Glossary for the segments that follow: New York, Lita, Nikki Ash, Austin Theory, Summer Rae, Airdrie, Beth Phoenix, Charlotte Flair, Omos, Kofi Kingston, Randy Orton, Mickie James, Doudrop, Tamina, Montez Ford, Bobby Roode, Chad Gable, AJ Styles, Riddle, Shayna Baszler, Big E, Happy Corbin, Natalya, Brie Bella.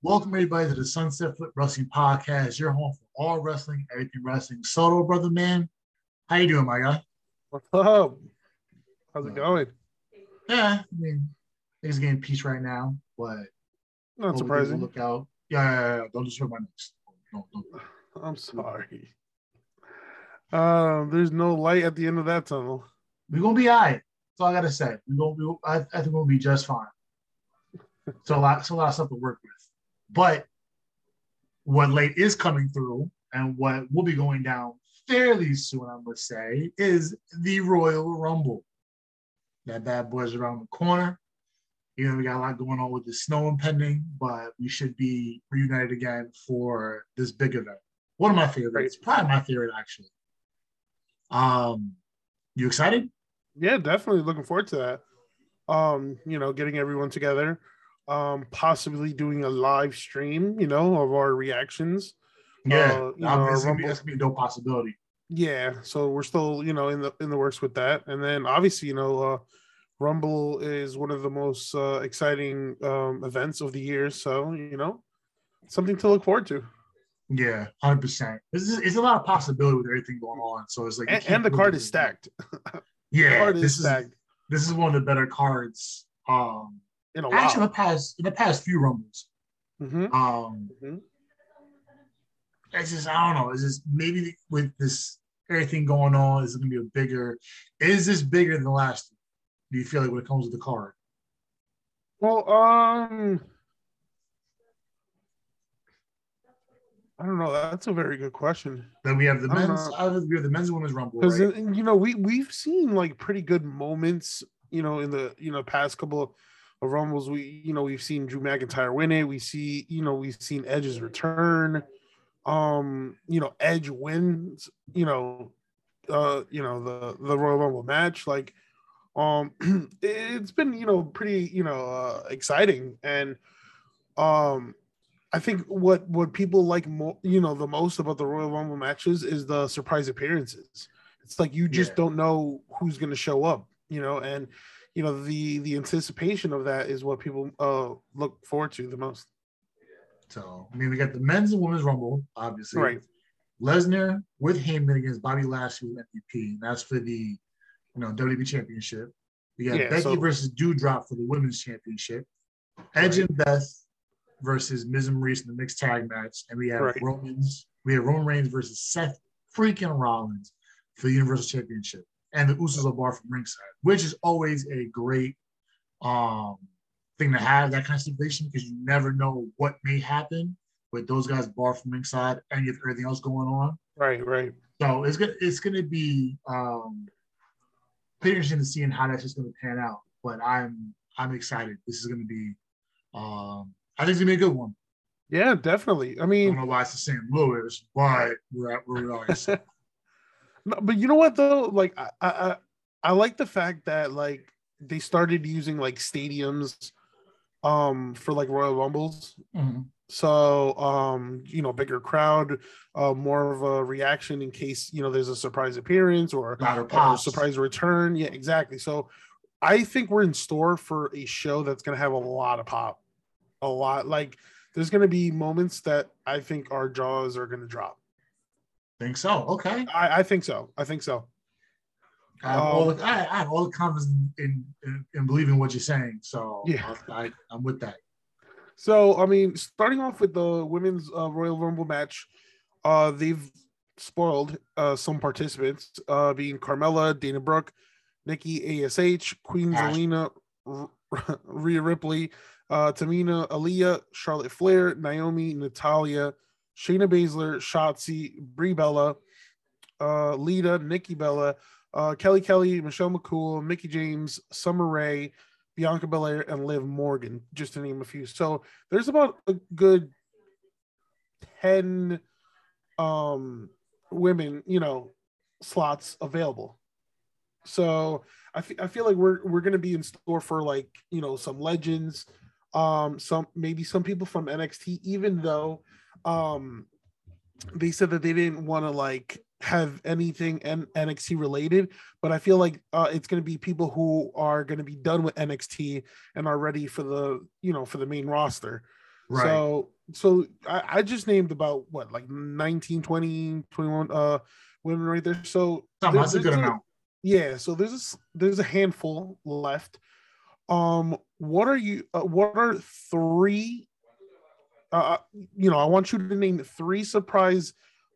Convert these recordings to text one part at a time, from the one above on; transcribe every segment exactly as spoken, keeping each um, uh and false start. Welcome everybody to the Sunset Flip Wrestling Podcast, your home for all wrestling, everything wrestling. Solo, brother man, how you doing, my guy? What's up? How's it going? Yeah, I mean, it's getting peace right now, but not surprising. Look out! Yeah, yeah, yeah, don't disturb my notes. Don't, don't, don't. I'm sorry. Uh, there's no light at the end of that tunnel. We're gonna be all right. That's all I gotta say. We're gonna be, I, I think we'll be just fine. It's a lot, it's a lot of stuff to work with. But what late is coming through and what will be going down fairly soon, I must say, is the Royal Rumble. That bad boy's around the corner. You know, we got a lot going on with the snow impending, but we should be reunited again for this big event. One of my favorites, probably my favorite, actually. Um, you excited? Yeah, definitely looking forward to that. Um, you know, getting everyone together, um, possibly doing a live stream, you know, of our reactions. Yeah, that's uh, gonna be no possibility. Yeah, so we're still, you know, in the in the works with that, and then obviously, you know, uh, Rumble is one of the most uh, exciting um, events of the year, so you know, something to look forward to. Yeah, one hundred percent. It's a lot of possibility with everything going on. So it's like, and, and the card is stacked. Yeah, the card this is stacked. This is one of the better cards um, in a while. Actually, in the past, in the past few Rumbles. Mm-hmm. Um, mm-hmm. It's just, I don't know. It's just maybe with this everything going on, is it going to be a bigger? Is this bigger than the last? Do you feel like when it comes to the card? Well, um. I don't know. That's a very good question. Then we have the men's. I we have the men's women's rumble. Because right? You know, we we've seen like pretty good moments. You know, in the you know past couple of, of rumbles, we you know we've seen Drew McIntyre win it. We see you know we've seen Edge's return. Um, you know, Edge wins. You know, uh, you know the the Royal Rumble match. Like, um, it's been you know pretty you know uh, exciting and, um. I think what, what people like more, you know, the most about the Royal Rumble matches is the surprise appearances. It's like you just yeah. don't know who's going to show up, you know, and you know the the anticipation of that is what people uh, look forward to the most. So I mean, we got the men's and women's Rumble, obviously. Right. Lesnar with Heyman against Bobby Lashley with M V P. And that's for the you know W W E Championship. We got yeah, Becky so, versus Doudrop for the Women's Championship. Edge right. and Beth versus Miz and Maryse in the mixed tag match, and we have right. Romans. We have Roman Reigns versus Seth freaking Rollins for the Universal Championship, and the Usos are barred from ringside, which is always a great um, thing to have that kind of stipulation because you never know what may happen with those guys barred from ringside, and you have everything else going on. Right, right. So it's gonna it's gonna be um, pretty interesting to see and how that's just gonna pan out. But I'm I'm excited. This is gonna be. Um, I think it's going to be a good one. Yeah, definitely. I mean... I don't know why it's the Saint Louis, but we're at where we are. So. No, but you know what, though? Like, I, I I like the fact that, like, they started using, like, stadiums um, for, like, Royal Rumbles. Mm-hmm. So, um, you know, bigger crowd, uh, more of a reaction in case, you know, there's a surprise appearance or, or a surprise return. Yeah, exactly. So, I think we're in store for a show that's going to have a lot of pop. A lot like there's going to be moments that I think our jaws are going to drop. Think so? Okay, I, I think so. I think so. I have, um, all, the, I, I have all the confidence in, in in believing what you're saying. So yeah, I, I, I'm with that. So I mean, starting off with the women's uh, Royal Rumble match, uh, they've spoiled uh, some participants, uh, being Carmella, Dana Brooke, Nikki Ash, Queen Zelina, R- R- Rhea Ripley. Uh, Tamina, Aaliyah, Charlotte Flair, Naomi, Natalia, Shayna Baszler, Shotzi, Brie Bella, uh, Lita, Nikki Bella, uh, Kelly Kelly, Michelle McCool, Mickie James, Summer Rae, Bianca Belair, and Liv Morgan, just to name a few. So there's about a good ten um, women, you know, slots available. So I, f- I feel like we're we're going to be in store for like, you know, some legends. Um, some maybe some people from N X T, even though um, they said that they didn't want to like have anything N X T related, but I feel like uh, it's going to be people who are going to be done with N X T and are ready for the, you know, for the main roster. Right. So, so I, I just named about what, like nineteen, twenty, twenty-one uh, women right there. So oh, that's a good a, amount. Yeah. So there's, a, there's a handful left. Um, what are you, uh, what are three, uh, you know, I want you to name three surprise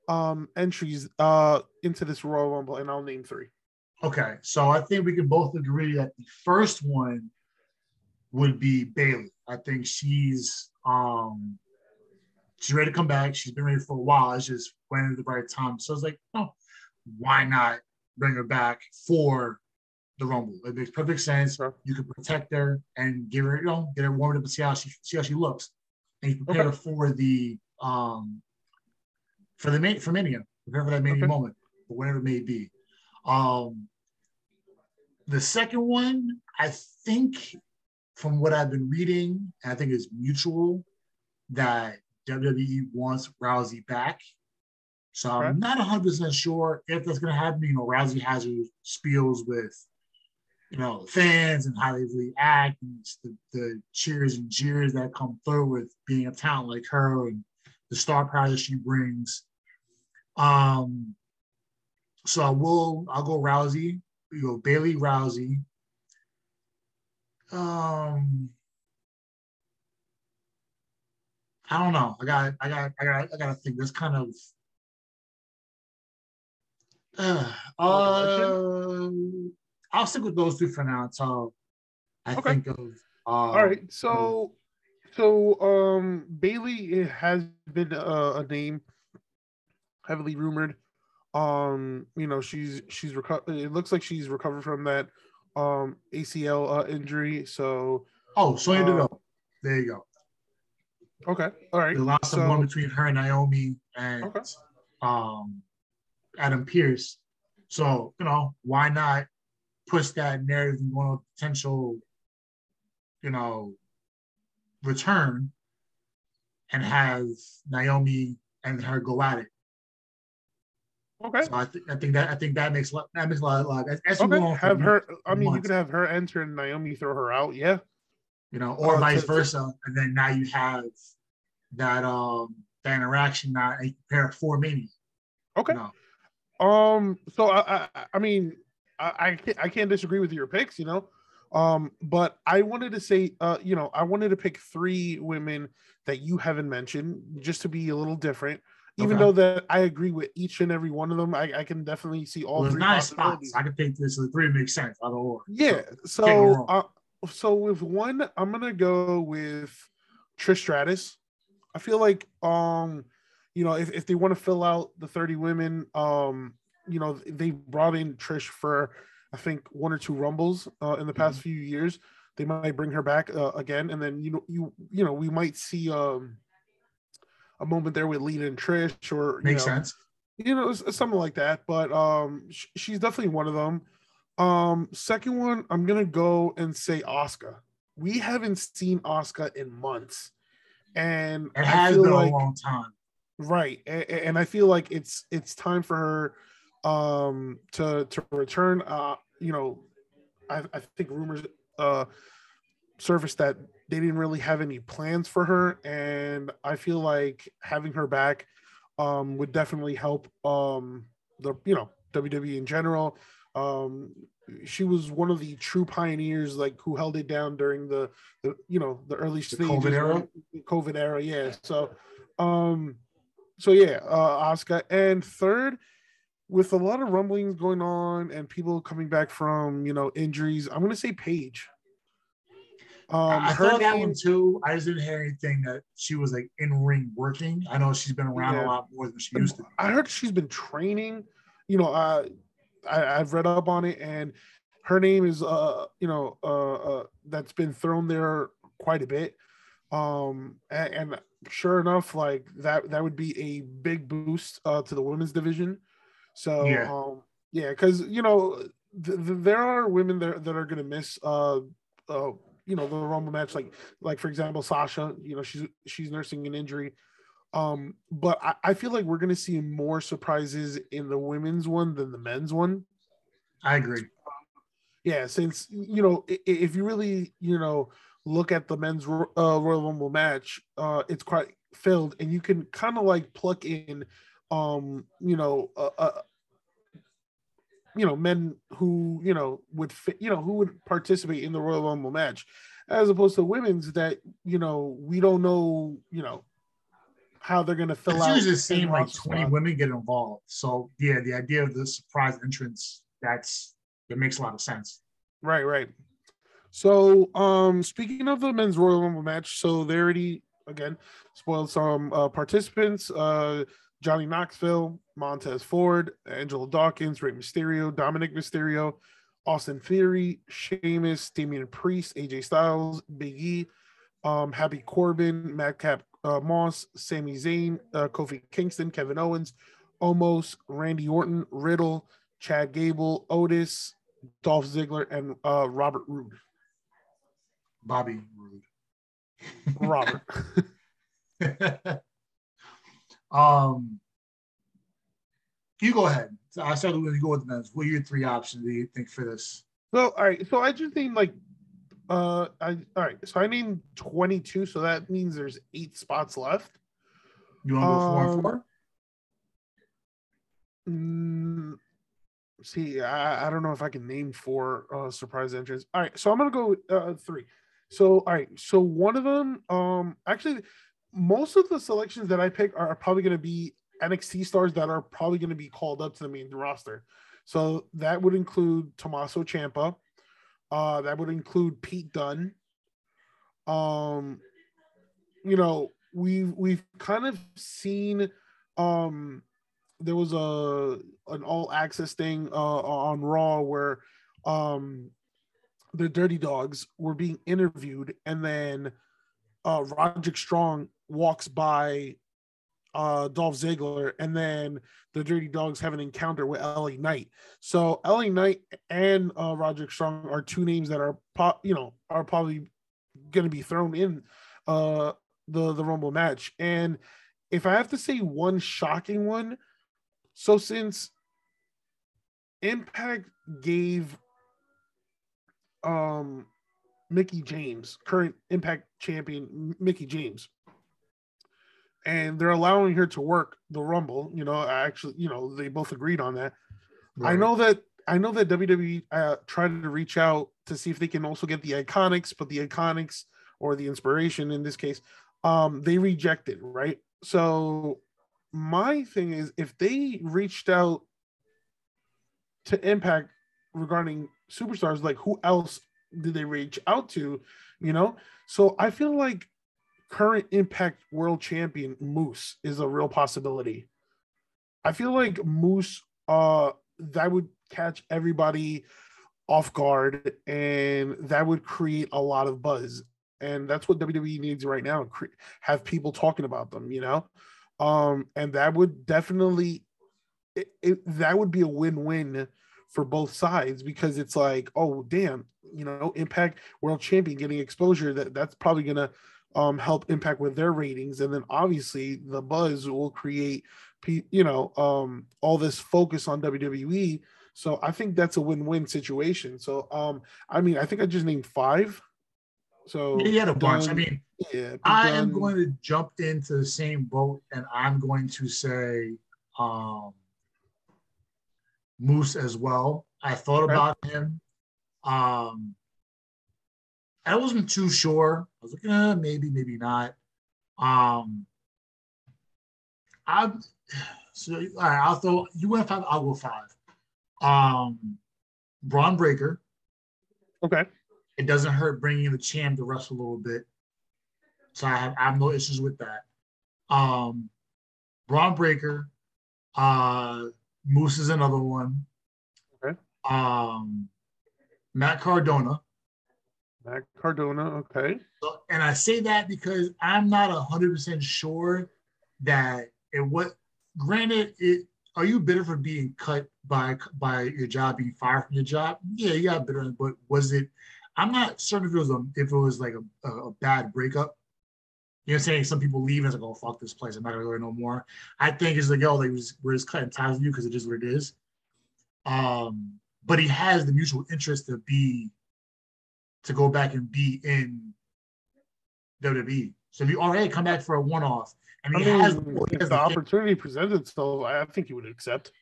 um entries uh into this Royal Rumble, and I'll name three. Okay, so I think we can both agree that the first one would be Bailey. I think she's um she's ready to come back. She's been ready for a while. It's just went at the right time. So I was like, oh, why not bring her back for the Rumble? It makes perfect sense. You can protect her and give her, you know, get her warmed up and see how she see how she looks, and you prepare okay. her for the um. For the main, for Mania, whatever that Mania okay. moment, or whatever it may be. Um, the second one, I think, from what I've been reading, and I think it's mutual, that W W E wants Rousey back. So okay. I'm not one hundred percent sure if that's going to happen. You know, Rousey has her spiels with, you know, fans and how they really act, and the, the cheers and jeers that come through with being a talent like her and the star power that she brings. Um, so I will, I'll go Rousey, you know, Bailey, Rousey. Um, I don't know. I got, I got, I got, I got to think. That's kind of, uh, uh, I'll stick with those two for now. So I okay. think of, um, all right. So, so um, Bailey has been a, a name heavily rumored. Um, you know, she's she's reco- it looks like she's recovered from that um, A C L uh, injury. So oh, so um, you there you go. Okay, all right. The last so, one between her and Naomi and okay. um, Adam Pearce. So you know, why not push that narrative and one of potential, you know, return and have Naomi and her go at it. Okay. So I, th- I think that I think that makes a lot, that makes a lot of luck. Okay. Have her. Months, I mean, months. You could have her enter and Naomi throw her out. Yeah. You know, or oh, vice so, versa, and then now you have that um that interaction now a pair of four Mania. Okay. You know? Um. So I I, I mean I I can't, I can't disagree with your picks. You know. Um, but I wanted to say, uh, you know, I wanted to pick three women that you haven't mentioned just to be a little different, even okay. though that I agree with each and every one of them. I, I can definitely see all well, three nice spots. I can think this the three makes sense. I don't know. Yeah. So, so, uh, so with one, I'm going to go with Trish Stratus. I feel like, um, you know, if, if they want to fill out the thirty women, um, you know, they brought in Trish for, I think, one or two Rumbles uh, in the past mm-hmm. few years. They might bring her back uh, again, and then you know, you you know, we might see um, a moment there with Lita and Trish, or makes you know, sense, you know, something like that. But um, sh- she's definitely one of them. Um, second one, I'm gonna go and say Asuka. We haven't seen Asuka in months, and it has been like, a long time, right? And, and I feel like it's it's time for her um to to return. Uh you know, I, I think rumors uh surfaced that they didn't really have any plans for her, and I feel like having her back um would definitely help um the you know W W E in general. Um she was one of the true pioneers, like, who held it down during the, the you know the early the stages COVID era COVID era yeah so um so yeah uh Asuka. And third, with a lot of rumblings going on and people coming back from, you know, injuries, I'm going to say Paige. Um, I heard that one too. I just didn't hear anything that she was like in ring working. I know she's been around yeah. a lot more than she used to. I heard she's been training. You know, I, I I've read up on it, and her name is uh you know uh, uh that's been thrown there quite a bit. Um and, and sure enough, like that that would be a big boost uh, to the women's division. So, yeah, um, yeah, because, you know, th- th- there are women that, that are going to miss, uh, uh, you know, the Rumble match. Like, like for example, Sasha, you know, she's she's nursing an injury. Um, but I, I feel like we're going to see more surprises in the women's one than the men's one. I agree. Yeah, since, you know, if you really, you know, look at the men's uh, Royal Rumble match, uh, it's quite filled, and you can kind of like pluck in, um, you know, uh, uh, you know, men who, you know, would fit, you know, who would participate in the Royal Rumble match, as opposed to women's that, you know, we don't know, you know, how they're going to fill it's out. It's usually the same, like twenty spot. Women get involved. So yeah, the idea of the surprise entrance, that's, it makes a lot of sense. Right, right. So, um, speaking of the men's Royal Rumble match, so they already, again, spoiled some uh, participants. Uh, Johnny Knoxville, Montez Ford, Angelo Dawkins, Rey Mysterio, Dominik Mysterio, Austin Theory, Sheamus, Damian Priest, A J Styles, Big E, um, Happy Corbin, Madcap uh, Moss, Sami Zayn, uh, Kofi Kingston, Kevin Owens, Omos, Randy Orton, Riddle, Chad Gable, Otis, Dolph Ziggler, and uh, Robert Roode. Bobby Roode. Robert. um, you go ahead. So I started going to go with the men's. What are your three options do you think for this? Well, all right. So I just think like, uh, I all right. So I mean twenty-two. So that means there's eight spots left. You want to go four um, and four? Mm, see, I, I don't know if I can name four uh, surprise entrants. All right, so I'm gonna go uh, three. So all right, so one of them, um, actually, most of the selections that I pick are probably gonna be N X T stars that are probably gonna be called up to the main roster. So that would include Tommaso Ciampa. Uh, that would include Pete Dunne. Um, you know, we've we've kind of seen, um. There was a an all access thing uh, on Raw where um, the Dirty Dogs were being interviewed, and then uh, Roderick Strong walks by uh, Dolph Ziggler, and then the Dirty Dogs have an encounter with L A Knight. So L A Knight and uh, Roderick Strong are two names that are po- you know are probably going to be thrown in uh, the the Rumble match. And if I have to say one shocking one. So since Impact gave um, Mickie James, current Impact champion Mickie James, and they're allowing her to work the Rumble, you know, actually, you know, they both agreed on that. Right. I know that I know that W W E uh, tried to reach out to see if they can also get the Iconics, but the Iconics, or the Inspiration in this case, um, they rejected, right? So. My thing is, if they reached out to Impact regarding superstars, like who else did they reach out to, you know? So I feel like current Impact world champion Moose is a real possibility. I feel like Moose, uh, that would catch everybody off guard, and that would create a lot of buzz. And that's what W W E needs right now, have people talking about them, you know? Um, and that would definitely, it, it, that would be a win-win for both sides, because it's like, oh, damn, you know, Impact world champion getting exposure, that that's probably going to um, help Impact with their ratings. And then obviously the buzz will create, you know, um, all this focus on W W E. So I think that's a win-win situation. So, um, I mean, I think I just named five. So yeah, you had a bunch. I mean, yeah, I am going to jump into the same boat, and I'm going to say um, Moose as well. I thought about him. Um, I wasn't too sure. I was like, eh, maybe, maybe not. Um, I so all right. I'll throw you went five. I'll go five. Um, Braun Breaker. Okay. It doesn't hurt bringing the champ to wrestle a little bit. So I have, I have no issues with that. Um, Braun Breaker. Uh, Moose is another one. Okay. Um, Matt Cardona. Matt Cardona, okay. So, and I say that because I'm not one hundred percent sure that it was... Granted, it, are you bitter for being cut by, by your job, being fired from your job? Yeah, you got bitter, but was it... I'm not certain if it was a, if it was like a, a bad breakup. You know what I'm saying? Some people leave and it's like, oh, fuck this place. I'm not going to go there no more. I think it's like, oh, they was, we're just cutting ties with you because it is what it is. Um, but he has the mutual interest to be, to go back and be in W W E. So if you already come back for a one-off, I mean, I mean he has, he has the opportunity presented itself, I think he would accept.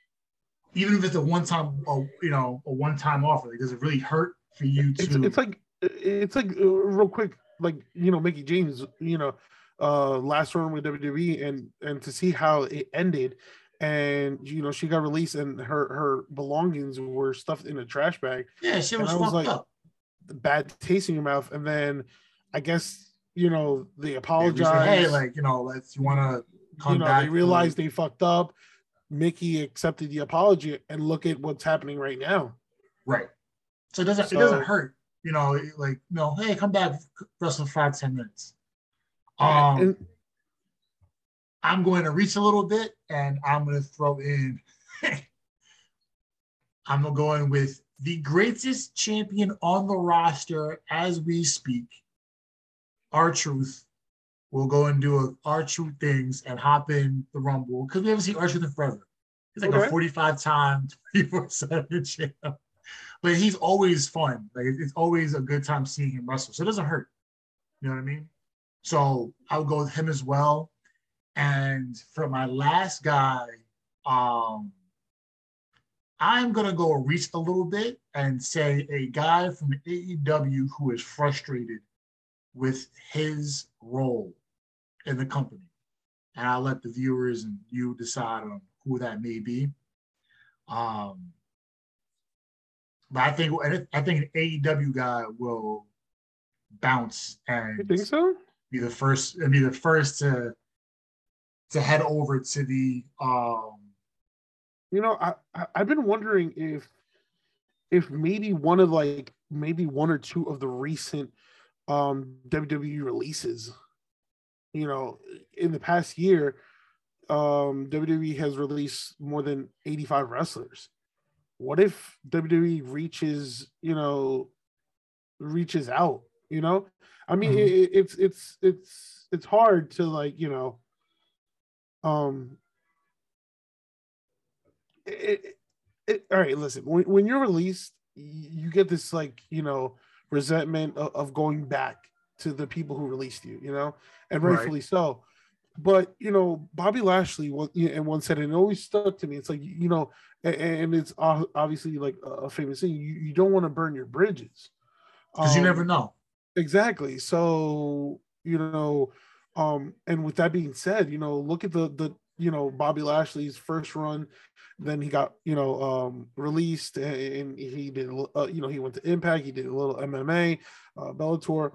Even if it's a one-time, uh, you know, a one-time offer, like, does it really hurt for you to? It's, it's like, it's like uh, real quick, like you know, Mickie James, you know, uh, last run with W W E, and and to see how it ended, and you know, she got released, and her her belongings were stuffed in a trash bag. Yeah, she was, I was like, up. Bad taste in your mouth, and then I guess you know they apologized. Like, hey, like you know, let's you want to come you know, back. They realized and... they fucked up. Mickie accepted the apology, and look at what's happening right now. Right. So it doesn't so, it doesn't hurt, you know. Like, no, hey, come back, wrestle for five ten minutes. Um, and, I'm going to reach a little bit, and I'm going to throw in. I'm going with the greatest champion on the roster as we speak. R-Truth. We'll go and do a R-Truth things and hop in the Rumble because we haven't seen R-Truth in forever. He's like okay. a forty-five-time, twenty-four seven champ. But he's always fun. Like it's always a good time seeing him wrestle. So it doesn't hurt. You know what I mean? So I'll go with him as well. And for my last guy, um, I'm going to go reach a little bit and say a guy from A E W who is frustrated with his role in the company, and I'll let the viewers and you decide on who that may be. Um, but I think I think an A E W guy will bounce and you think so? be the first and be the first to to head over to the. Um, you know, I, I I've been wondering if if maybe one of like maybe one or two of the recent um, W W E releases. You know, in the past year, um, W W E has released more than eighty-five wrestlers. What if W W E reaches, you know, reaches out? You know, I mean, mm-hmm. it, it's it's it's it's hard to like, you know, um, it, it, all right. Listen, when when you're released, you get this like, you know, resentment of, of going back to the people who released you, you know, and rightfully right. so. But, you know, Bobby Lashley, was, and one said, and it always stuck to me. It's like, you know, and, and it's obviously like a famous thing. You, you don't want to burn your bridges. Because um, you never know. Exactly. So, you know, um, and with that being said, you know, look at the, the you know, Bobby Lashley's first run. Then he got, you know, um, released and, and he did, uh, you know, he went to Impact. He did a little M M A, uh, Bellator.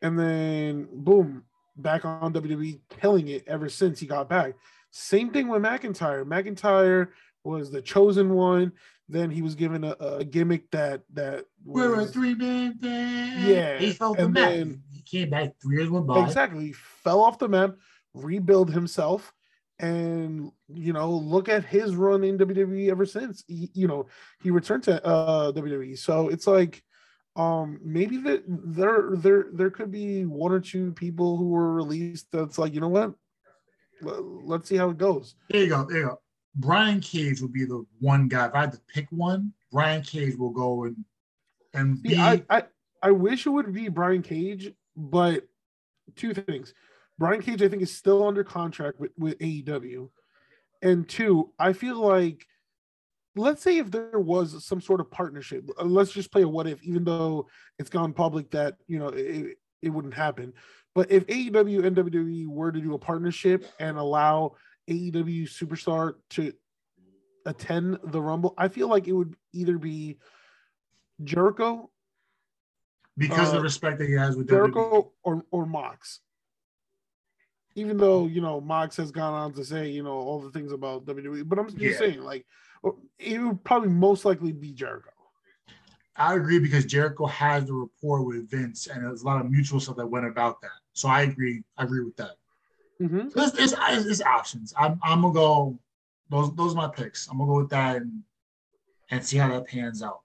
And then, boom, back on W W E, killing it ever since he got back. Same thing with McIntyre. McIntyre was the chosen one. Then he was given a, a gimmick that that was, we're a three-man band. Yeah. He fell off the map. He came back three years went by. Exactly. He fell off the map, rebuilt himself, and, you know, look at his run in W W E ever since. He, you know, he returned to uh, W W E. So it's like, Um, maybe that there there there could be one or two people who were released that's like, you know what, L- let's see how it goes. There you go, there you go. Brian Cage will be the one guy. If I had to pick one, Brian Cage will go and and see, be. I, I I wish it would be Brian Cage, but two things: Brian Cage I think is still under contract with, with A E W, and two, I feel like. Let's say if there was some sort of partnership, let's just play a what if, even though it's gone public that, you know, it, it wouldn't happen. But if A E W and W W E were to do a partnership and allow A E W superstar to attend the Rumble, I feel like it would either be Jericho. Because uh, of the respect that he has with Jericho or, or Mox. Even though, you know, Mox has gone on to say, you know, all the things about W W E. But I'm just yeah. saying, like, it would probably most likely be Jericho. I agree because Jericho has the rapport with Vince, and there's a lot of mutual stuff that went about that. So I agree. I agree with that. Mm-hmm. So it's, it's, it's options. I'm, I'm going to go – those those are my picks. I'm going to go with that and and see how that pans out.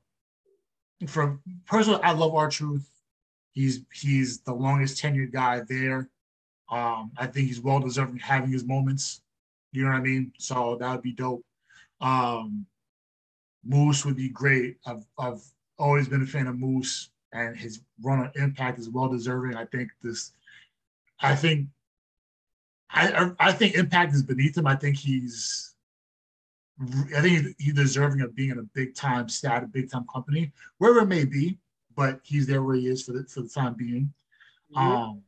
From personally, I love R-Truth. He's, he's the longest tenured guy there. Um, I think he's well deserving having his moments. You know what I mean? So that would be dope. Um, Moose would be great. I've I've always been a fan of Moose, and his run on Impact is well deserving. I think this. I think. I I think Impact is beneath him. I think he's. I think he's deserving of being in a big time stat, a big time company, wherever it may be. But he's there where he is for the for the time being. Mm-hmm. Um,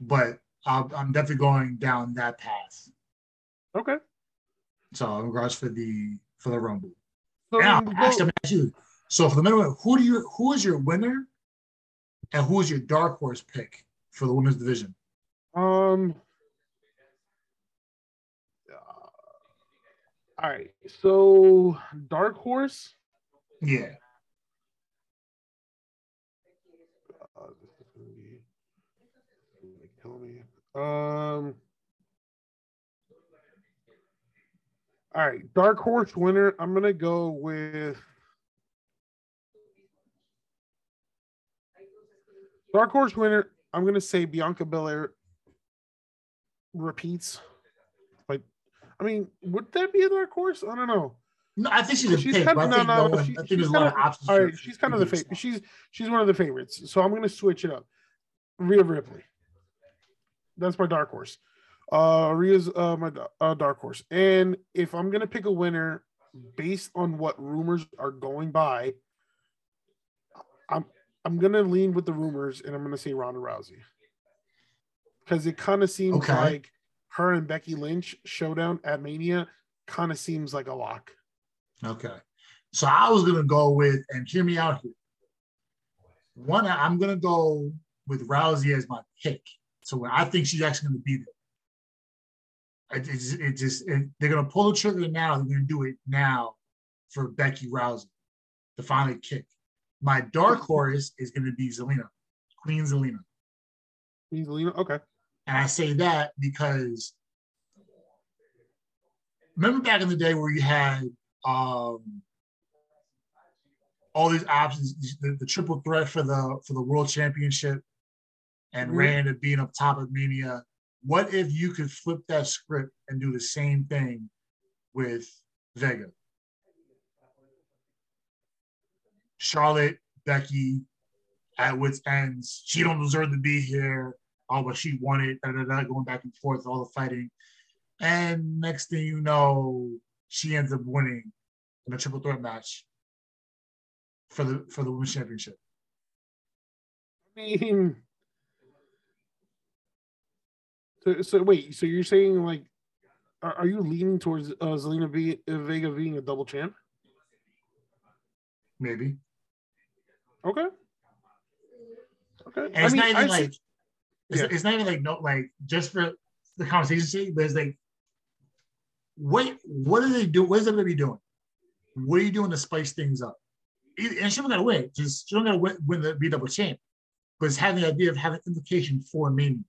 but I'll, I'm definitely going down that path. Okay. So in regards for the for the Rumble. So, now, actually, ask you, so for the minimum, who do you who is your winner, and who is your dark horse pick for the women's division? Um. All right, so dark horse. Yeah. Uh, this is gonna be, like, kill me. Um. All right, dark horse winner. I'm gonna go with dark horse winner. I'm gonna say Bianca Belair repeats. I mean, would that be a dark horse? I don't know. No, I think she's a she's pick, kind of, no, no, no, she, I think she's there's kind a lot of, of options. All right, she's kind of the favorite. She's she's one of the favorites. So I'm going to switch it up. Rhea Ripley. That's my dark horse. Uh, Rhea's uh, my uh, dark horse. And if I'm going to pick a winner based on what rumors are going by, I'm I'm going to lean with the rumors, and I'm going to say Ronda Rousey, because it kind of seems okay. like. Her and Becky Lynch showdown at Mania kind of seems like a lock. Okay. So I was going to go with, and hear me out here. One, I'm going to go with Rousey as my pick. So I think she's actually going to be there. It, it, it just, it, they're going to pull the trigger now. They're going to do it now for Becky Rousey to finally kick. My dark horse is going to be Zelina, Queen Zelina. Queen Zelina, okay. And I say that because remember back in the day where you had um, all these options, the, the triple threat for the for the world championship, and mm-hmm. Ray ended up being up top of Mania. What if you could flip that script and do the same thing with Vega? Charlotte, Becky, at wits ends. She don't deserve to be here. Oh, but she won it, da, da, da, going back and forth, all the fighting. And next thing you know, she ends up winning in a triple threat match for the for the women's championship. I mean, so, so wait, so you're saying, like, are, are you leaning towards uh, Zelina B, Vega being a double champ? Maybe. Okay. Okay. And I it's mean, not even I like... See- It's, yeah. it's not even like no, like just for the conversation sake, but it's like, what what do they do? What is everybody doing? What are you doing to spice things up? And she don't gotta win. Just she don't gotta win, win the be double champ, but it's having the idea of having implication for Mania.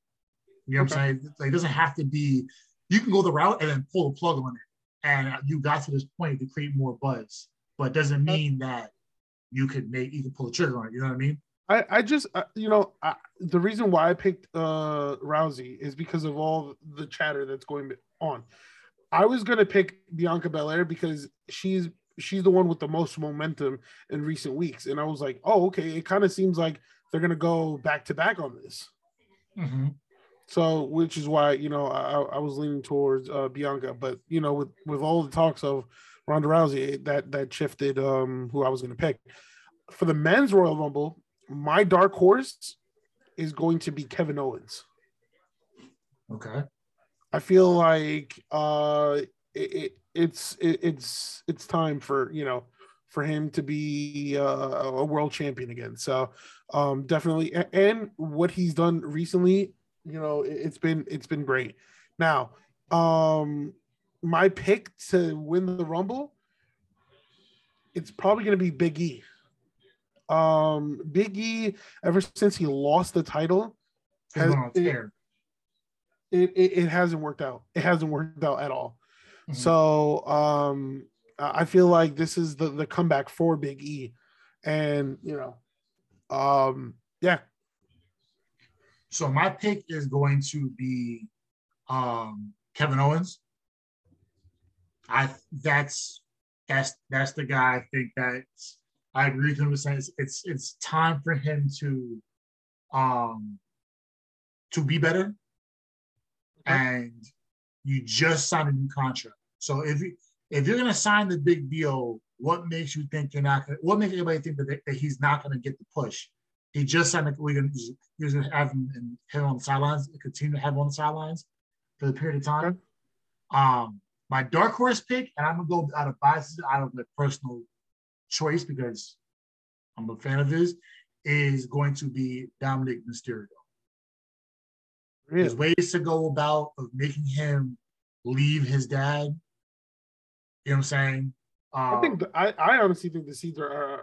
You know okay. what I'm saying? Like, it doesn't have to be. You can go the route and then pull the plug on it, and you got to this point to create more buzz. But it doesn't mean that you could make you can pull the trigger on it. You know what I mean? I, I just, uh, you know, I, the reason why I picked uh, Rousey is because of all the chatter that's going on. I was going to pick Bianca Belair because she's she's the one with the most momentum in recent weeks. And I was like, oh, okay, it kind of seems like they're going to go back-to-back on this. Mm-hmm. So, which is why, you know, I, I was leaning towards uh, Bianca. But, you know, with, with all the talks of Ronda Rousey, that, that shifted um, who I was going to pick. For the men's Royal Rumble, my dark horse is going to be Kevin Owens. Okay. I feel like uh, it, it, it's it, it's it's time for you know for him to be uh, a world champion again. So um, definitely, and what he's done recently, you know, it, it's been it's been great. Now, um, my pick to win the Rumble, it's probably going to be Big E. Um, Big E, ever since he lost the title, has, it, it, it, it hasn't worked out. It hasn't worked out at all. Mm-hmm. So um, I feel like this is the, the comeback for Big E. And, you know, um, yeah. So my pick is going to be um, Kevin Owens. I that's that's that's the guy. I think that I agree with him in saying it's, it's it's time for him to um to be better. Okay. And you just signed a new contract. So if you if you're gonna sign the big deal, what makes you think you're not gonna, what makes anybody think that, they, that he's not gonna get the push? He just signed a, we're gonna he's gonna have him and him on the sidelines, continue to have him on the sidelines for the period of time. Um My dark horse pick, and I'm going to go out of biases, out of the personal choice because I'm a fan of his, is going to be Dominik Mysterio. Really? There's ways to go about of making him leave his dad. You know what I'm saying? Um, I think the, I, I honestly think the seeds are. Uh,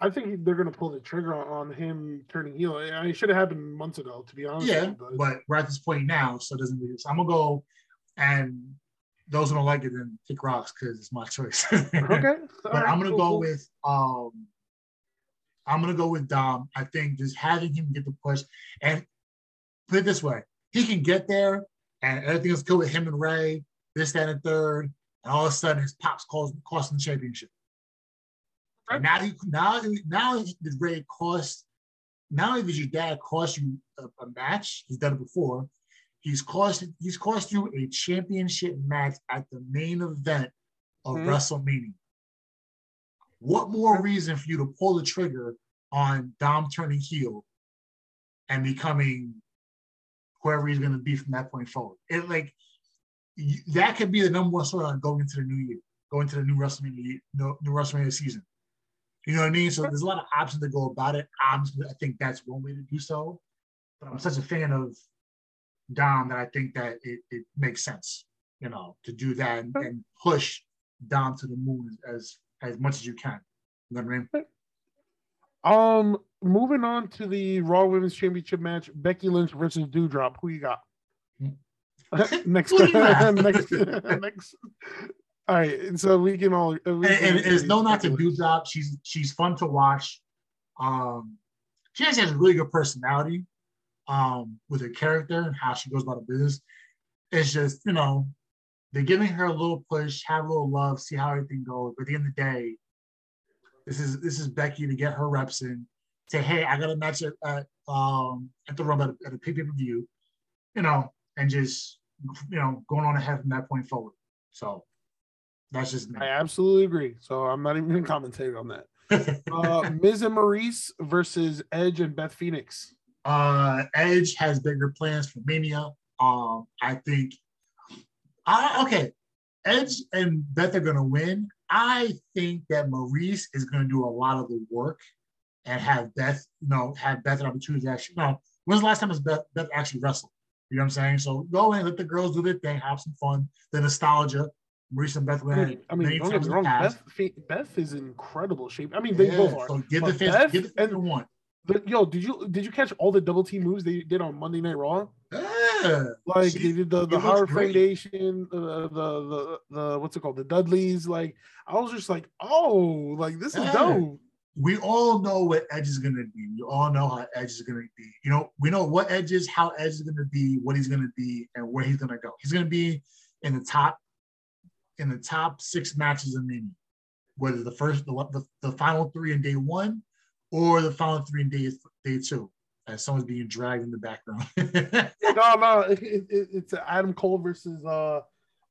I think they're going to pull the trigger on, on him turning heel. I mean, it should have happened months ago, to be honest. Yeah, but, but we're at this point now, so it doesn't really. So I'm going to go and. Those who don't like it, then pick rocks because it's my choice. Okay, but right, I'm gonna cool, go cool. with um, I'm gonna go with Dom. I think just having him get the push, and put it this way, he can get there, and everything is cool with him and Ray. This, that, and third, and all of a sudden his pops cost cost him the championship. Right. And now he now now did Ray cost? Not only did your dad cost you a, a match, he's done it before. He's cost he's cost you a championship match at the main event of mm-hmm. WrestleMania. What more reason for you to pull the trigger on Dom turning heel and becoming whoever he's going to be from that point forward? It like you, that could be the number one storyline going into the new year, going into the new WrestleMania new, new WrestleMania season. You know what I mean? So there's a lot of options to go about it. I'm, I think that's one way to do so. But I'm such a fan of Dom that I think that it, it makes sense, you know, to do that and, and push Dom to the moon as as much as you can. You know what I mean? Um, moving on to the Raw Women's Championship match, Becky Lynch versus Doudrop. Who you got? next, you got? next, next. All right, and so we can all. We can, and, and it's no not to Doudrop. She's she's fun to watch. Um, she actually has a really good personality. Um, with her character and how she goes about her business. It's just, you know, they're giving her a little push, have a little love, see how everything goes. But at the end of the day, this is this is Becky to get her reps in, say, hey, I got a match at, at, um, at the Rumble at a, a pay-per-view, you know, and just, you know, going on ahead from that point forward. So that's just me. I absolutely agree. So I'm not even going to commentate on that. uh, Miz and Maryse versus Edge and Beth Phoenix. Uh, Edge has bigger plans for Mania. Um, I think, I okay, Edge and Beth are going to win. I think that Maryse is going to do a lot of the work and have Beth, you know, have Beth an opportunity to actually, you know, when's the last time Beth, Beth actually wrestled? You know what I'm saying? So go in, let the girls do their thing, have some fun, the nostalgia. Maryse and Beth win. I mean, don't get me wrong, Beth, Beth is in incredible shape. I mean, they yeah, both are. So give the fans, give the fans the one. But yo, did you did you catch all the double team moves they did on Monday Night Raw? Yeah, like she, they did the the Howard Foundation, uh, the, the the what's it called, the Dudleys. Like I was just like, oh, like this yeah. is dope. We all know what Edge is gonna be. We all know how Edge is gonna be. You know, we know what Edge is, how Edge is gonna be, what he's gonna be, and where he's gonna go. He's gonna be in the top in the top six matches in Mania, whether the first the the, the final three in day one. Or the final three in day, day two, as someone's being dragged in the background. no, no, it, it, it's Adam Cole versus uh,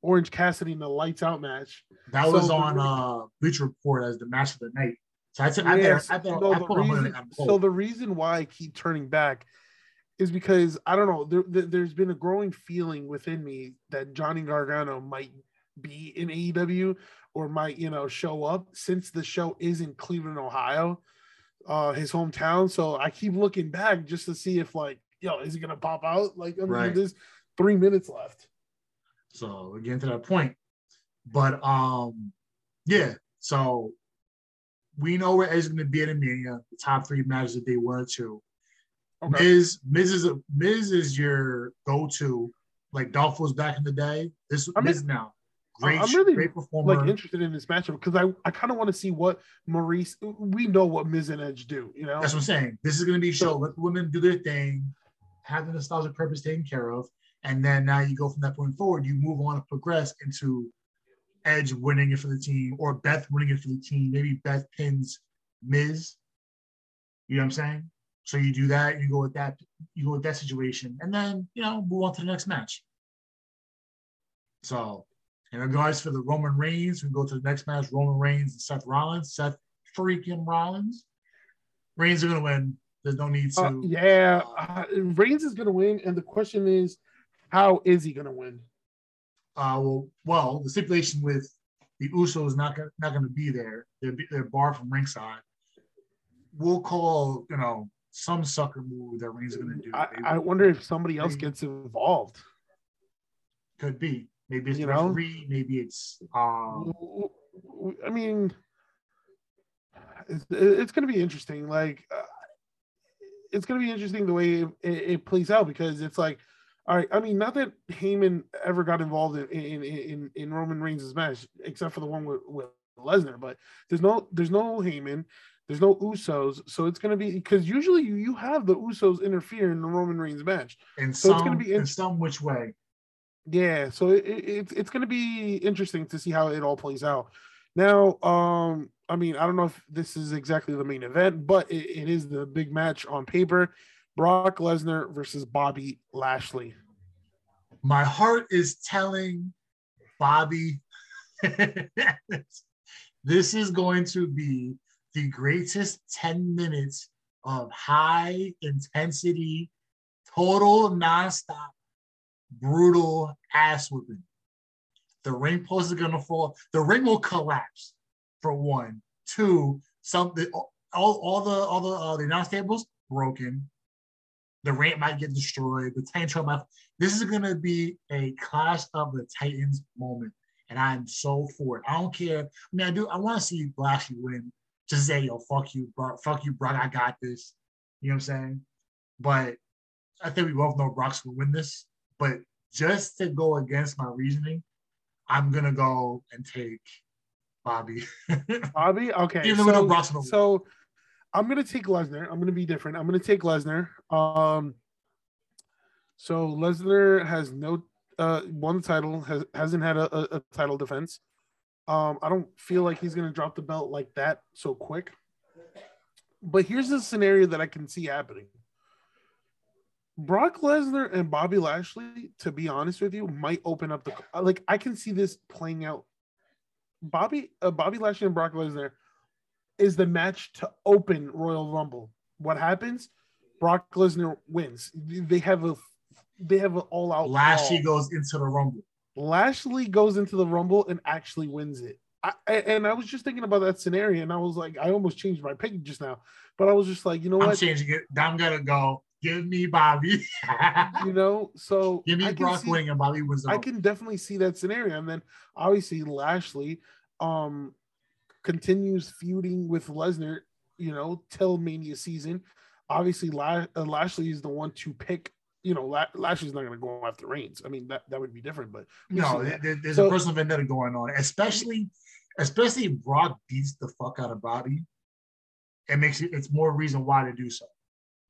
Orange Cassidy in the lights out match. That so was on uh, Bleacher Report as the match of the night. So I said, yes, I thought, no, I thought reason, Adam Cole. So the reason why I keep turning back is because I don't know. There, there, there's been a growing feeling within me that Johnny Gargano might be in A E W or might, you know, show up since the show is in Cleveland, Ohio. Uh, his hometown, so I keep looking back just to see if, like, yo, is he gonna pop out? Like, I mean, right. There's three minutes left. So we're getting to that point, but um, yeah. So we know where Edge is gonna be at Mania. The top three matches that they were to. Okay. Miz, Miz is a, Miz is your go-to. Like Dolph was back in the day. This I mean, Miz now. Great, I'm really great like interested in this matchup because I, I kind of want to see what Maryse. We know what Miz and Edge do, you know. That's what I'm saying. This is going to be a show. Let the women do their thing. have the nostalgic purpose taken care of, and then now you go from that point forward, you move on and progress into Edge winning it for the team, or Beth winning it for the team. Maybe Beth pins Miz. You know what I'm saying? So you do that, you go with that, you go with that situation, and then, you know, move on to the next match. So in regards for the Roman Reigns, we go to the next match, Roman Reigns and Seth Rollins. Seth freaking Rollins. Reigns are going to win. There's no need to. Uh, yeah, uh, Reigns is going to win, and the question is, how is he going to win? Uh, well, well, the stipulation with the Usos is not go- not going to be there. They're, they're barred from ringside. We'll call, you know, some sucker move that Reigns is going to do. I, I wonder if somebody else gets involved. Could be. Maybe it's the referee. Maybe it's. Um, I mean, it's, it's going to be interesting. Like, uh, it's going to be interesting the way it, it plays out, because it's like, all right. I mean, not that Heyman ever got involved in in in, in Roman Reigns' match, except for the one with, with Lesnar. But there's no there's no Heyman, there's no Usos, so it's going to be, because usually you, you have the Usos interfere in the Roman Reigns match, and so some, it's going to be in some which way. Yeah, so it, it, it's it's going to be interesting to see how it all plays out. Now, um, I mean, I don't know if this is exactly the main event, but it, it is the big match on paper. Brock Lesnar versus Bobby Lashley. My heart is telling Bobby this is going to be the greatest ten minutes of high intensity, total nonstop, brutal ass whipping. The ring post is gonna fall. The ring will collapse. For one, two, something. All, all the all the uh, the announce tables broken. The ring might get destroyed. The tantrum might. This is gonna be a Clash of the Titans moment, and I'm so for it. I don't care. I mean, I do. I want to see Lashley win. Just say, yo, fuck you, bro. Fuck you, Brock. I got this. You know what I'm saying? But I think we both know Brock's gonna win this. But just to go against my reasoning, I'm going to go and take Bobby. Bobby? Okay. Even so, though Brock's gonna win. So I'm going to take Lesnar. I'm going to be different. I'm going to take Lesnar. Um, so Lesnar has no uh, won the title, has, hasn't had a, a, a title defense. Um, I don't feel like he's going to drop the belt like that so quick. But here's the scenario that I can see happening. Brock Lesnar and Bobby Lashley, to be honest with you, might open up the – like, I can see this playing out. Bobby uh, Bobby Lashley and Brock Lesnar is the match to open Royal Rumble. What happens? Brock Lesnar wins. They have a they have an all-out – Lashley brawl. Goes into the Rumble. Lashley goes into the Rumble and actually wins it. I, and I was just thinking about that scenario, and I was like – I almost changed my pick just now. But I was just like, you know what? I'm changing it. I'm going to go – give me Bobby. You know, so give me Brock winning and Bobby wins. I can definitely see that scenario. And then obviously Lashley um continues feuding with Lesnar, you know, till Mania season. Obviously La- uh, Lashley is the one to pick, you know, La- Lashley's not going to go after Reigns. I mean, that, that would be different, but no, there, there's so, a personal vendetta going on, especially, especially if Brock beats the fuck out of Bobby. It makes it, it's more reason why to do so.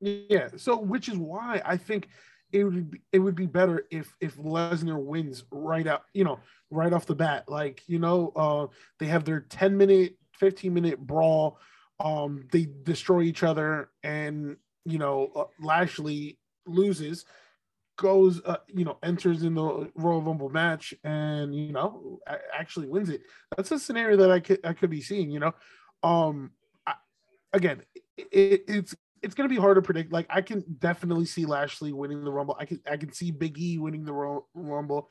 Yeah, so which is why I think it would be, it would be better if if Lesnar wins right out, you know, right off the bat. Like, you know, uh, they have their ten minute, fifteen minute brawl. Um, they destroy each other, and you know, Lashley loses, goes, uh, you know, enters in the Royal Rumble match, and you know, actually wins it. That's a scenario that I could I could be seeing. You know, um, I, again, it, it's. It's going to be hard to predict. Like, I can definitely see Lashley winning the Rumble. I can I can see Big E winning the Royal Rumble.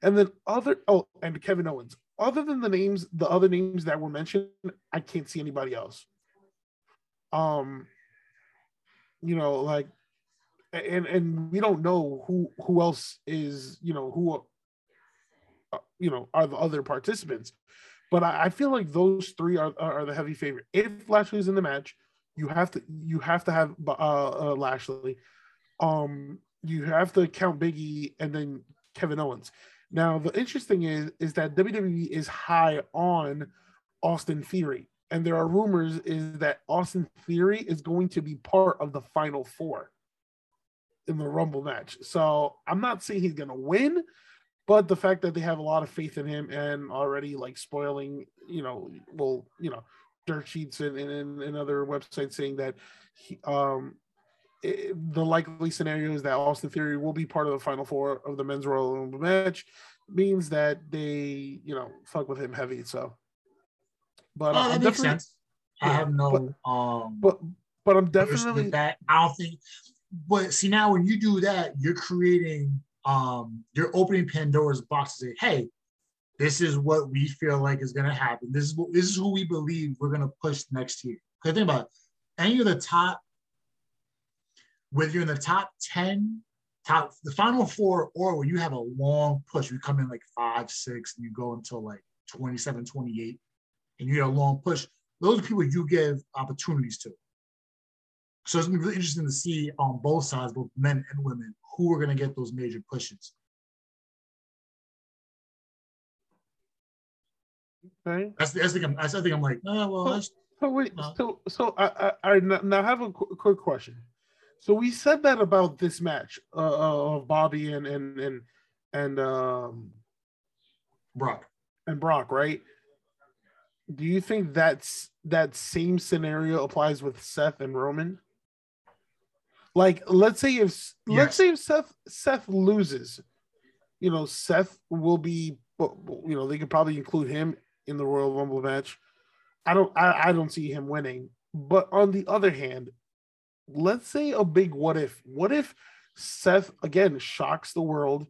And then other – oh, and Kevin Owens. Other than the names, the other names that were mentioned, I can't see anybody else. Um, you know, like – and and we don't know who, who else is, you know, who, uh, you know, are the other participants. But I, I feel like those three are, are the heavy favorite. If Lashley's in the match – You have to, you have to have uh, uh, Lashley. Um, you have to count Big E and then Kevin Owens. Now, the interesting is, is that W W E is high on Austin Theory, and there are rumors is that Austin Theory is going to be part of the Final Four. in the Rumble match. So I'm not saying he's going to win, but the fact that they have a lot of faith in him and already like spoiling, you know, well, you know, dirt sheets and, and, and other websites saying that he, um, it, the likely scenario is that Austin Theory will be part of the Final Four of the Men's Royal Rumble match, means that they, you know, fuck with him heavy. So, but yeah, uh, that makes sense. I have no, but, um, but but I'm definitely that. I don't think. But see, now when you do that, you're creating, um, you're opening Pandora's box to say, hey, this is what we feel like is going to happen. This is what, this is who we believe we're going to push next year. Because think about it, any of the top, whether you're in the top ten, top the final four, or where you have a long push, you come in like five, six, and you go until like twenty-seven, twenty-eight, and you get a long push. Those are people you give opportunities to. So it's going to be really interesting to see on both sides, both men and women, who are going to get those major pushes. Okay. That's the, that's the thing. I'm, that's the thing I'm like, oh, well. So, that's, so wait, uh, so so I, I, I now have a qu- quick question. So we said that about this match uh, of Bobby and and and and um, Brock and Brock, right? Do you think that's that same scenario applies with Seth and Roman? Like, let's say if yes. let's say if Seth Seth loses, you know, Seth will be, you know, they could probably include him in the Royal Rumble match. I don't I, I don't see him winning. But on the other hand, let's say a big what if. What if Seth again shocks the world,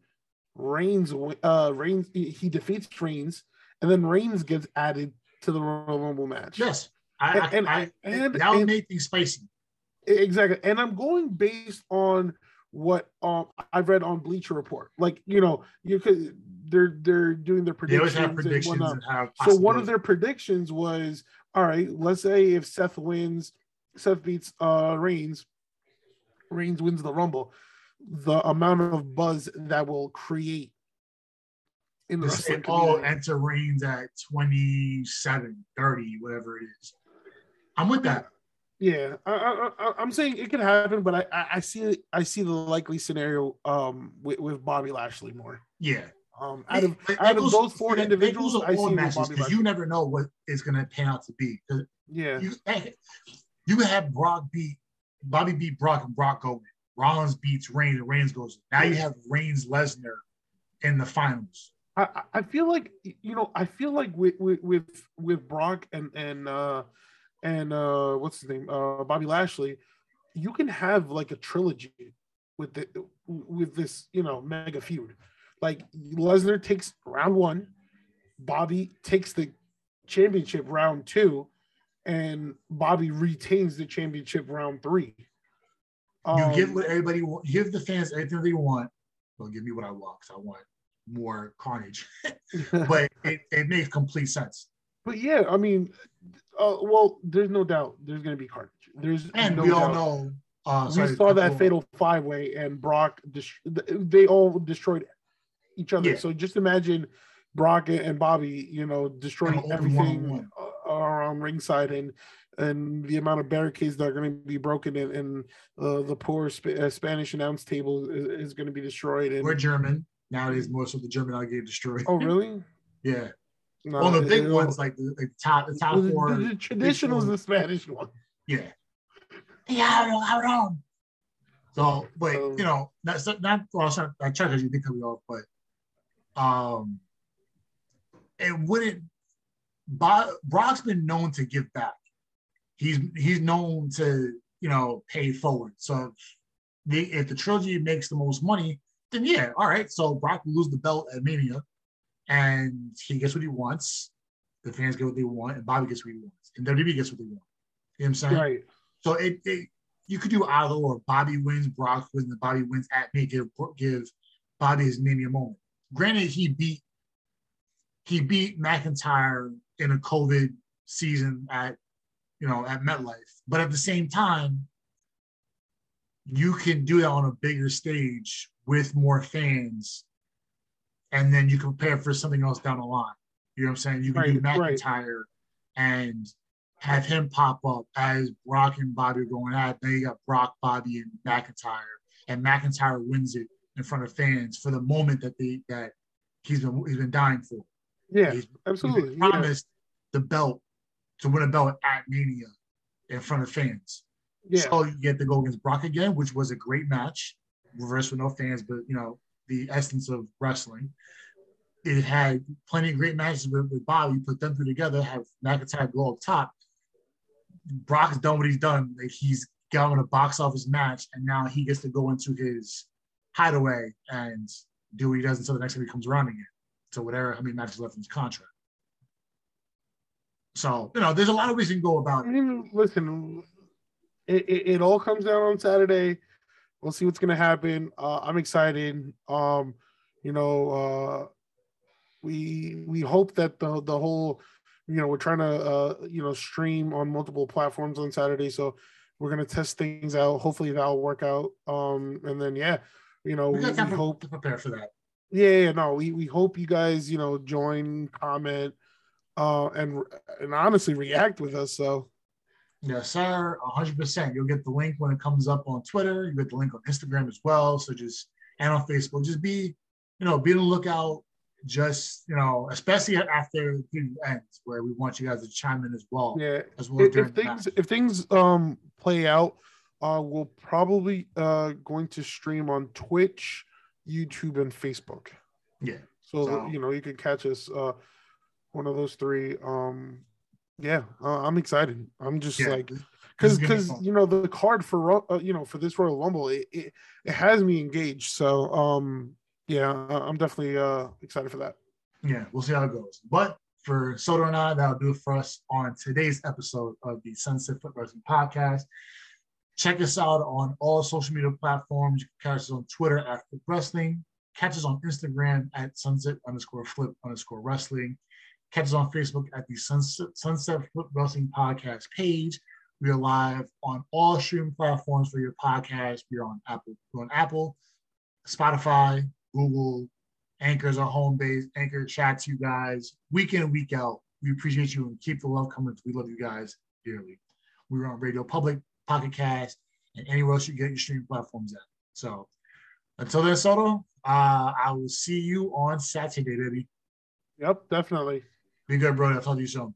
Reigns uh Reigns he defeats Reigns, and then Reigns gets added to the Royal Rumble match. Yes. I, and, I, I, and that would make things spicy. Exactly. And I'm going based on what um, I've read on Bleacher Report. Like, you know, you could they're they're doing their predictions. They always have predictions and and so one of their predictions was, all right, let's say if Seth wins, Seth beats uh, Reigns, Reigns wins the Rumble, the amount of buzz that will create in the it all enter Reigns at twenty-seven, thirty, whatever it is. I'm with that. Yeah, I, I, I, I'm saying it could happen, but I, I, I see I see the likely scenario um, with, with Bobby Lashley more. Yeah, um, out of it, out it goes, of those four it, individuals, it I see matches, Bobby you never know what it's going to pan out to be. Yeah, you, you have Brock beat Bobby beat Brock and Brock goes. Rollins beats Reigns and Reigns goes. Now you have Reigns Lesnar in the finals. I, I feel like you know. I feel like with with with Brock and and uh, and uh, what's his name, uh, Bobby Lashley, you can have like a trilogy with the with this you know mega feud. Like Lesnar takes round one, Bobby takes the championship round two, and Bobby retains the championship round three. Um, you give what everybody give the fans everything they want. Well, give me what I want because I want more carnage, but it, it makes complete sense. But yeah, I mean, uh, well, there's no doubt there's going to be carnage. There's and no we all doubt. know uh, we sorry, saw that fatal five way, and Brock dest- they all destroyed each other. Yeah. So just imagine Brock and Bobby, you know, destroying everything around ringside, and and the amount of barricades that are going to be broken, and, and uh, the poor Sp- uh, Spanish announce table is, is going to be destroyed. And, or German. Nowadays, most of the German alligator destroyed. Oh, really? Yeah. No, well, the big it, ones, like the, like top, the top the, four. The, the traditional is the Spanish one. Yeah. Yeah, I don't. So, but um, you know, that's not. not well, not, I try because you think we off, but um, it wouldn't. Bob, Brock's been known to give back. He's he's known to you know pay forward. So, the, if the trilogy makes the most money, then yeah, all right. So Brock will lose the belt at Mania, and he gets what he wants. The fans get what they want, and Bobby gets what he wants, and W W E gets what they want. You know what I'm saying? Right. So it, it you could do either or. Bobby wins, Brock wins, and Bobby wins at Mania. Give give Bobby his Mania moment. Granted, he beat he beat McIntyre in a COVID season at you know at MetLife, but at the same time, you can do that on a bigger stage with more fans, and then you can prepare for something else down the line. You know what I'm saying? You can right, do McIntyre right. and have him pop up as Brock and Bobby are going at it. Then you got Brock, Bobby, and McIntyre. and McIntyre wins it in front of fans for the moment that they that he's been he's been dying for. Yeah, he's, absolutely. He's been promised yeah. the belt to win a belt at Mania in front of fans. Yeah. So you get to go against Brock again, which was a great match. Reversed with no fans, but you know the essence of wrestling. It had plenty of great matches with, with Bobby. Put them two together. Have McIntyre go up top. Brock's done what he's done. Like he's gotten a box office match, and now he gets to go into his hideaway and do what he does until the next time he comes around again. So whatever, how many matches left in his contract. So you know, there's a lot of ways you can go about it. Even, listen, it, it it all comes down on Saturday. We'll see what's gonna happen. Uh, I'm excited. Um, you know, uh, we we hope that the the whole, you know, we're trying to uh, you know stream on multiple platforms on Saturday, so we're gonna test things out. Hopefully that'll work out. Um, and then yeah, you know, we, we hope to prepare for that. Yeah, yeah, no, we we hope you guys you know join, comment, uh, and and honestly react with us. So. Yes, sir, one hundred percent. You'll get the link when it comes up on Twitter. You get the link on Instagram as well. So just, and on Facebook, just be, you know, be on the lookout. Just, you know, especially after the ends, where we want you guys to chime in as well. Yeah, as well. If, if things, if things um play out, uh, we'll probably uh going to stream on Twitch, YouTube, and Facebook. Yeah. So, so you know, you can catch us uh one of those three. Um. Yeah, uh, I'm excited. I'm just yeah, like, because because you know the card for uh, you know for this Royal Rumble, it, it it has me engaged. So um yeah, I'm definitely uh excited for that. Yeah, we'll see how it goes. But for Soto and I, that'll do it for us on today's episode of the Sunset Foot Wrestling Podcast. Check us out on all social media platforms. You can catch us on Twitter at Flip Wrestling. Catch us on Instagram at Sunset underscore Flip underscore Wrestling. Catch us on Facebook at the Sunset, Sunset Flip Wrestling Podcast page. We are live on all streaming platforms for your podcast. We are on Apple, we're on Apple, Spotify, Google, Anchor's our home base. Anchor chats you guys week in and week out. We appreciate you and keep the love coming. We love you guys dearly. We're on Radio Public, Pocket Cast, and anywhere else you get your streaming platforms at. So until then, Soto, uh, I will see you on Saturday, baby. Yep, definitely. Be good, bro. I'll talk to you soon.